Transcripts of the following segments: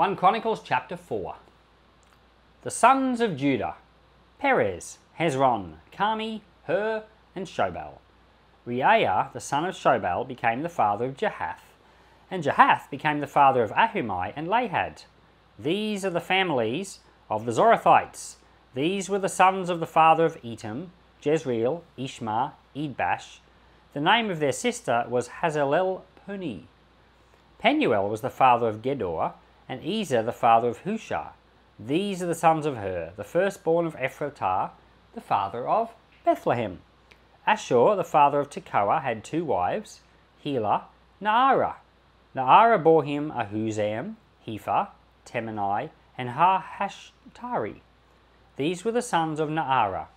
1 Chronicles chapter 4. The sons of Judah: Perez, Hezron, Carmi, Hur, and Shobal. Reaiah the son of Shobal became the father of Jahath, and Jahath became the father of Ahumai and Lahad. These are the families of the Zorathites. These were the sons of the father of Etam, Jezreel, Ishma, Edbash. The name of their sister was Hazalel-Puni. Penuel was the father of Gedor, and Ezer the father of Hushah. These are the sons of Hur, the firstborn of Ephratah, the father of Bethlehem. Ashur the father of Tekoa had 2 wives, Helah, Naarah. Naarah bore him Ahuzam, Hepha, Temani, and Hahashtari. These were the sons of Naarah.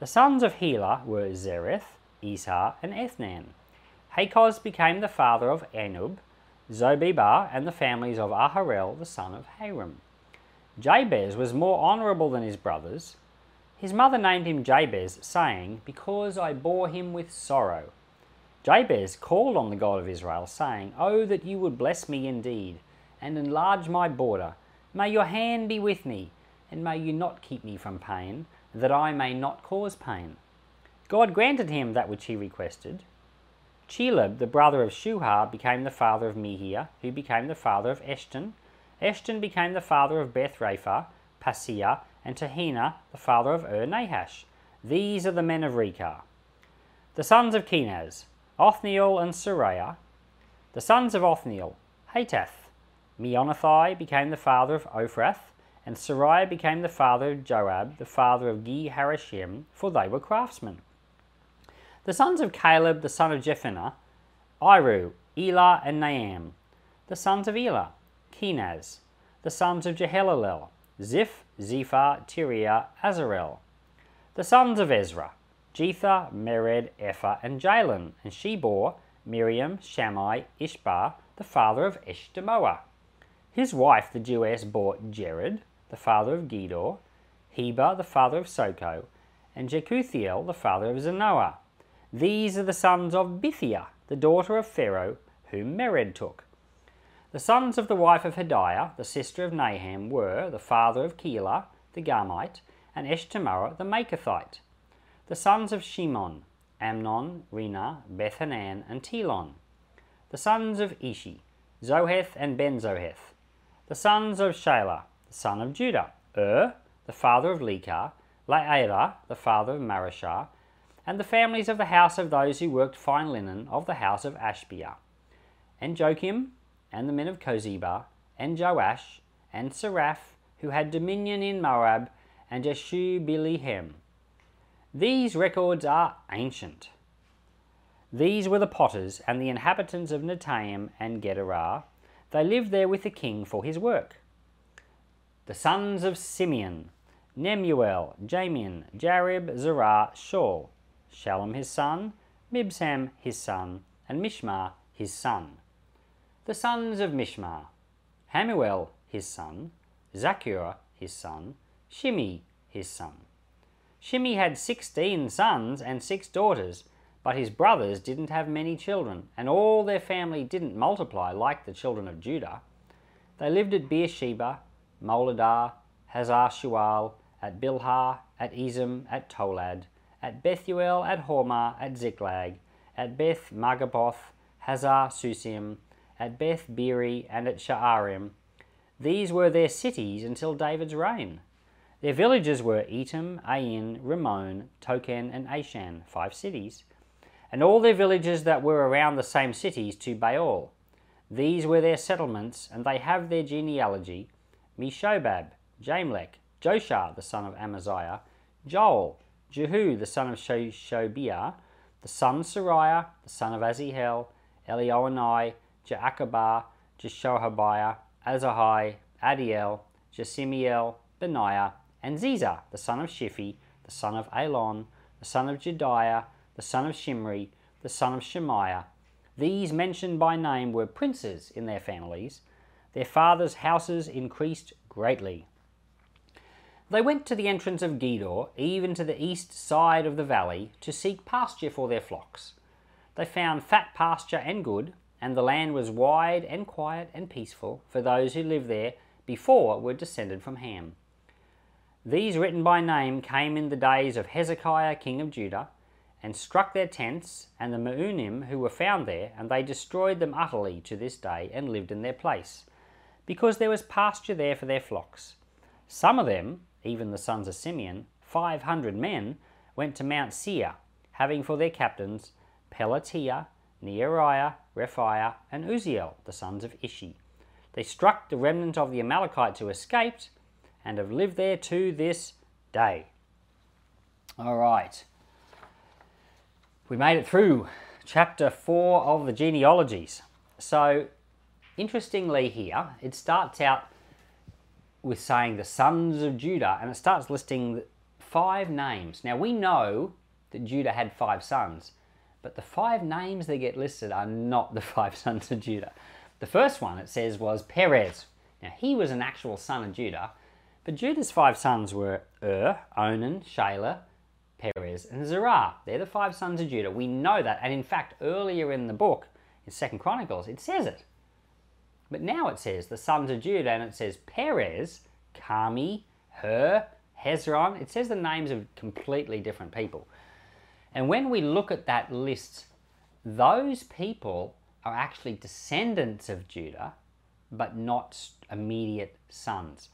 The sons of Helah were Zereth, Esar, and Ethnan. Hakoz became the father of Anub, Zobeba, and the families of Aharel the son of Harim. Jabez was more honourable than his brothers. His mother named him Jabez, saying, "Because I bore him with sorrow." Jabez called on the God of Israel, saying, "Oh, that you would bless me indeed, and enlarge my border. May your hand be with me, and may you not keep me from pain, that I may not cause pain." God granted him that which he requested. Chelub, the brother of Shuhar, became the father of Mehir, who became the father of Eshton. Eshton became the father of Beth-Raphah, Paseah, and Tehenah, the father of Nahash. These are the men of Rekah. The sons of Kenaz: Othniel and Saraiah. The sons of Othniel: Hatath. Meonathai became the father of Ophrath, and Saraiah became the father of Joab, the father of Ge-Harashim, for they were craftsmen. The sons of Caleb, the son of Jephunneh: Iru, Elah, and Naam. The sons of Elah: Kenaz. The sons of Jehalelel: Ziph, Zephah, Tiria, Azarel. The sons of Ezra: Jetha, Mered, Ephah, and Jalen, and she bore Miriam, Shammai, Ishbar, the father of Eshtemoa. His wife, the Jewess, bore Jered, the father of Gedor, Heber, the father of Soko, and Jekuthiel, the father of Zanoah. These are the sons of Bithiah, the daughter of Pharaoh, whom Mered took. The sons of the wife of Hodiah, the sister of Naham, were the father of Keilah, the Garmite, and Eshtemoa, the Maachathite. The sons of Shimon: Amnon, Rina, Bethanan, and Telon. The sons of Ishi: Zoheth and Ben-Zoheth. The sons of Shelah, the son of Judah: the father of Lekah, Laelah, the father of Marashah, and the families of the house of those who worked fine linen of the house of Ashbia, and Joachim, and the men of Kozeba, and Joash, and Seraph, who had dominion in Moab, and Jeshubilihem. These records are ancient. These were the potters and the inhabitants of Netaim and Gederah. They lived there with the king for his work. The sons of Simeon: Nemuel, Jamin, Jarib, Zerah, Shaul, Shallum his son, Mibsam his son, and Mishmar his son. The sons of Mishmar: Hamuel his son, Zakur his son, Shimi his son. Shimi had 16 sons and 6 daughters, but his brothers didn't have many children, and all their family didn't multiply like the children of Judah. They lived at Beersheba, Moladah, Hazar-Shual, at Bilhah, at Ezem, at Tolad, at Bethuel, at Hormah, at Ziklag, at Beth-Margaboth, Hazar-Susim, at Beth-Beeri, and at Sha'arim. These were their cities until David's reign. Their villages were Etam, Ain, Rimmon, Token, and Ashan, 5 cities, and all their villages that were around the same cities to Baal. These were their settlements, and they have their genealogy: Meshobab, Jamlech, Joshua the son of Amaziah, Joel, Jehu the son of Shobiah, the son of Saraiah, the son of Azihel, Elioenai, Jaakabah, Jeshohabiah, Azahai, Adiel, Jesimiel, Benaiah, and Zizah the son of Shiphi, the son of Elon, the son of Jediah, the son of Shimri, the son of Shemaiah. These mentioned by name were princes in their families. Their fathers' houses increased greatly. They went to the entrance of Gedor, even to the east side of the valley, to seek pasture for their flocks. They found fat pasture and good, and the land was wide and quiet and peaceful for those who lived there before were descended from Ham. These written by name came in the days of Hezekiah king of Judah, and struck their tents and the Meunim who were found there, and they destroyed them utterly to this day, and lived in their place, because there was pasture there for their flocks. Some of them, even the sons of Simeon, 500 men, went to Mount Seir, having for their captains Pelatiah, Neariah, Rephaiah, and Uzziel, the sons of Ishi. They struck the remnant of the Amalekites who escaped, and have lived there to this day. All right. We made it through chapter 4 of the genealogies. So, interestingly here, it starts out with saying the sons of Judah, and it starts listing 5 names. Now, we know that Judah had 5 sons, but the 5 names that get listed are not the 5 sons of Judah. The first one, it says, was Perez. Now, he was an actual son of Judah, but Judah's 5 sons were Onan, Shelah, Perez, and Zerah. They're the 5 sons of Judah. We know that, and in fact, earlier in the book, in 2 Chronicles, it says it. But now it says the sons of Judah, and it says Perez, Carmi, Hur, Hezron. It says the names of completely different people. And when we look at that list, those people are actually descendants of Judah, but not immediate sons.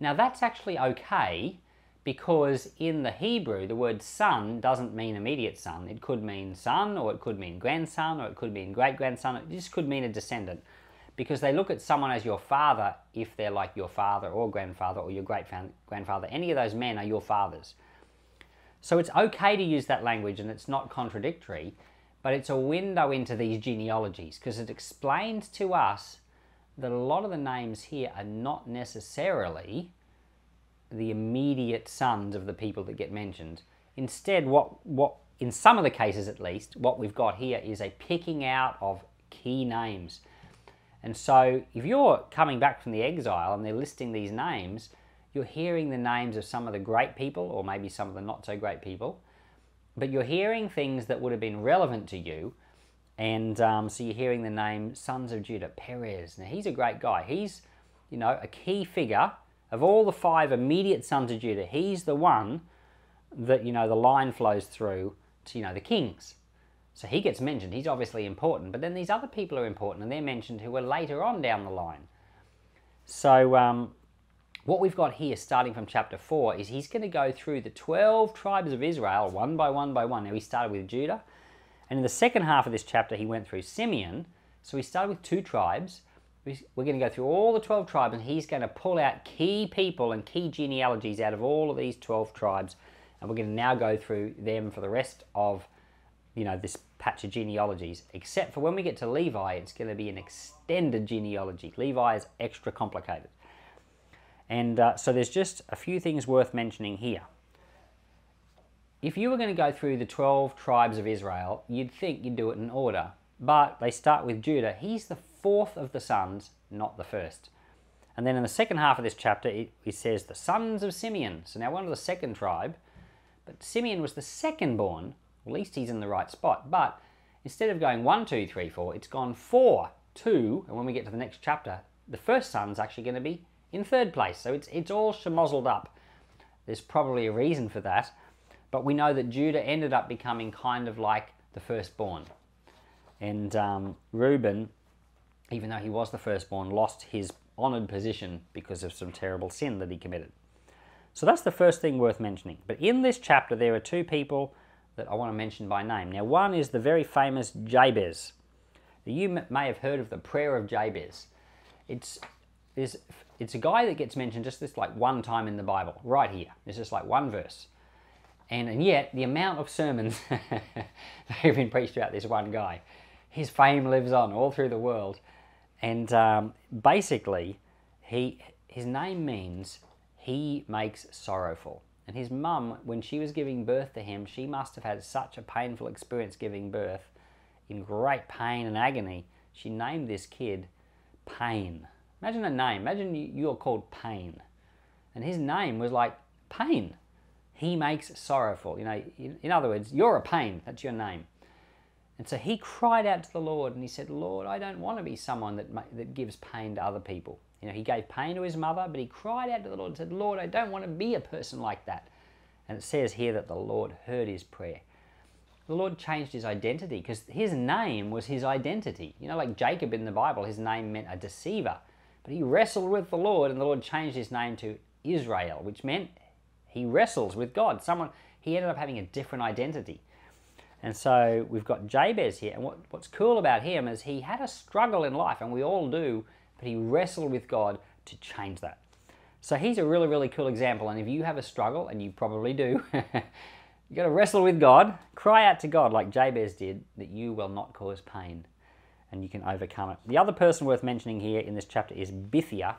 Now that's actually okay, because in the Hebrew, the word son doesn't mean immediate son. It could mean son, or it could mean grandson, or it could mean great-grandson. It just could mean a descendant, because they look at someone as your father if they're like your father or grandfather or your great-grandfather. Any of those men are your fathers. So it's okay to use that language, and it's not contradictory, but it's a window into these genealogies, because it explains to us that a lot of the names here are not necessarily the immediate sons of the people that get mentioned. Instead, what in some of the cases at least, what we've got here is a picking out of key names. And so if you're coming back from the exile and they're listing these names, you're hearing the names of some of the great people, or maybe some of the not so great people, but you're hearing things that would have been relevant to you. And so you're hearing the name sons of Judah, Perez. Now he's a great guy. He's, you know, a key figure of all the 5 immediate sons of Judah. He's the one that, you know, the line flows through to, you know, the kings. So he gets mentioned. He's obviously important, but then these other people are important, and they're mentioned who are later on down the line. So what we've got here, starting from chapter 4, is he's going to go through the 12 tribes of Israel, one by one by one. Now, he started with Judah, and in the second half of this chapter, he went through Simeon. So he started with 2 tribes. We're going to go through all the 12 tribes, and he's going to pull out key people and key genealogies out of all of these 12 tribes, and we're going to now go through them for the rest of, you know, this patch of genealogies, except for when we get to Levi, it's going to be an extended genealogy. Levi is extra complicated. And so there's just a few things worth mentioning here. If you were going to go through the 12 tribes of Israel, you'd think you'd do it in order, but they start with Judah. He's the 4th of the sons, not the 1st. And then in the second half of this chapter, it says the sons of Simeon. So now we're on to the 2nd tribe, but Simeon was the 2nd born. Well, at least he's in the right spot, but instead of going 1, 2, 3, 4, it's gone 4, 2, and when we get to the next chapter, the 1st son's actually going to be in 3rd place. So it's all schmozzled up. There's probably a reason for that, but we know that Judah ended up becoming kind of like the 1st born. And Reuben, even though he was the 1st born, lost his honoured position because of some terrible sin that he committed. So that's the first thing worth mentioning. But in this chapter, there are 2 people that I want to mention by name. Now, one is the very famous Jabez. You may have heard of the prayer of Jabez. It's a guy that gets mentioned just this like 1 time in the Bible, right here. It's just like 1 verse. And yet, the amount of sermons that have been preached about this one guy. His fame lives on all through the world. And basically, his name means he makes sorrowful. And his mum, when she was giving birth to him, she must have had such a painful experience giving birth, in great pain and agony. She named this kid Pain. Imagine a name. Imagine you're called Pain. And his name was like Pain. He makes sorrowful. You know, in other words, you're a pain. That's your name. And so he cried out to the Lord, and he said, Lord, I don't want to be someone that gives pain to other people. You know, he gave pain to his mother, but he cried out to the Lord and said, Lord, I don't want to be a person like that. And it says here that the Lord heard his prayer. The Lord changed his identity because his name was his identity. You know, like Jacob in the Bible, his name meant a deceiver. But he wrestled with the Lord, and the Lord changed his name to Israel, which meant he wrestles with God. He ended up having a different identity. And so we've got Jabez here. And what's cool about him is he had a struggle in life, and we all do, but he wrestled with God to change that. So he's a really, really cool example. And if you have a struggle, and you probably do, you've got to wrestle with God, cry out to God like Jabez did, that you will not cause pain, and you can overcome it. The other person worth mentioning here in this chapter is Bithiah,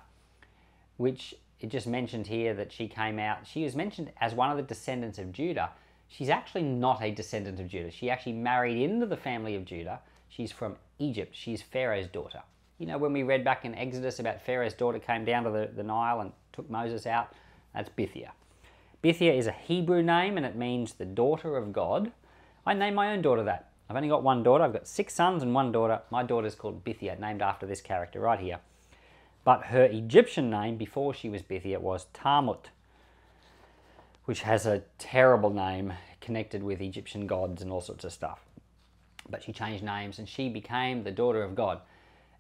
which it just mentioned here that she came out. She is mentioned as one of the descendants of Judah. She's actually not a descendant of Judah. She actually married into the family of Judah. She's from Egypt. She's Pharaoh's daughter. You know, when we read back in Exodus about Pharaoh's daughter came down to the Nile and took Moses out, that's Bithiah. Bithiah is a Hebrew name, and it means the daughter of God. I named my own daughter that. I've only got one daughter. I've got 6 sons and one daughter. My daughter's called Bithiah, named after this character right here. But her Egyptian name before she was Bithiah was Tamut, which has a terrible name connected with Egyptian gods and all sorts of stuff. But she changed names and she became the daughter of God.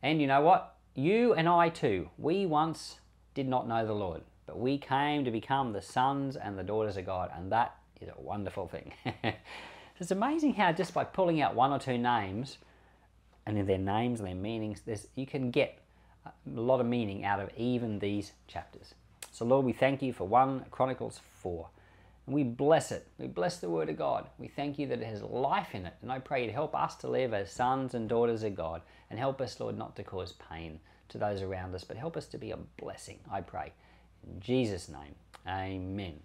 And you know what? You and I too, we once did not know the Lord, but we came to become the sons and the daughters of God, and that is a wonderful thing. It's amazing how just by pulling out one or two names, and in their names and their meanings, you can get a lot of meaning out of even these chapters. So Lord, we thank you for 1 Chronicles 4. And we bless it. We bless the Word of God. We thank you that it has life in it. And I pray you'd help us to live as sons and daughters of God. And help us, Lord, not to cause pain to those around us, but help us to be a blessing, I pray. In Jesus' name, amen.